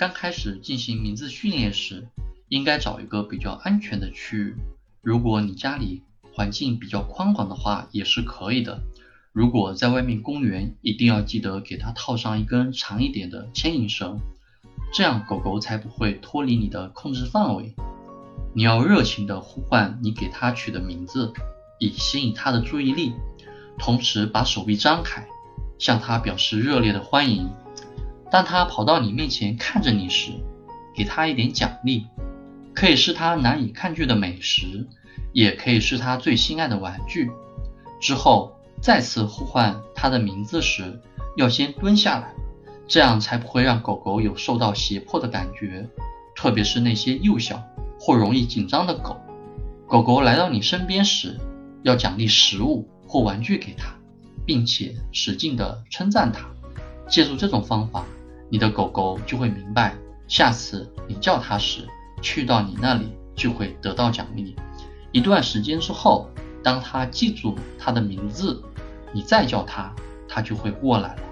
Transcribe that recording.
刚开始进行名字训练时，应该找一个比较安全的区域。如果你家里环境比较宽广的话，也是可以的。如果在外面公园，一定要记得给它套上一根长一点的牵引绳，这样狗狗才不会脱离你的控制范围。你要热情地呼唤你给它取的名字，以吸引它的注意力，同时把手臂张开，向它表示热烈的欢迎。当它跑到你面前看着你时，给它一点奖励，可以是它难以抗拒的美食，也可以是它最心爱的玩具。之后再次呼唤它的名字时，要先蹲下来，这样才不会让狗狗有受到胁迫的感觉，特别是那些幼小或容易紧张的狗。狗狗来到你身边时，要奖励食物或玩具给它，并且使劲地称赞它。借助这种方法，你的狗狗就会明白，下次你叫它时，去到你那里就会得到奖励。一段时间之后，当它记住它的名字，你再叫它，它就会过来了。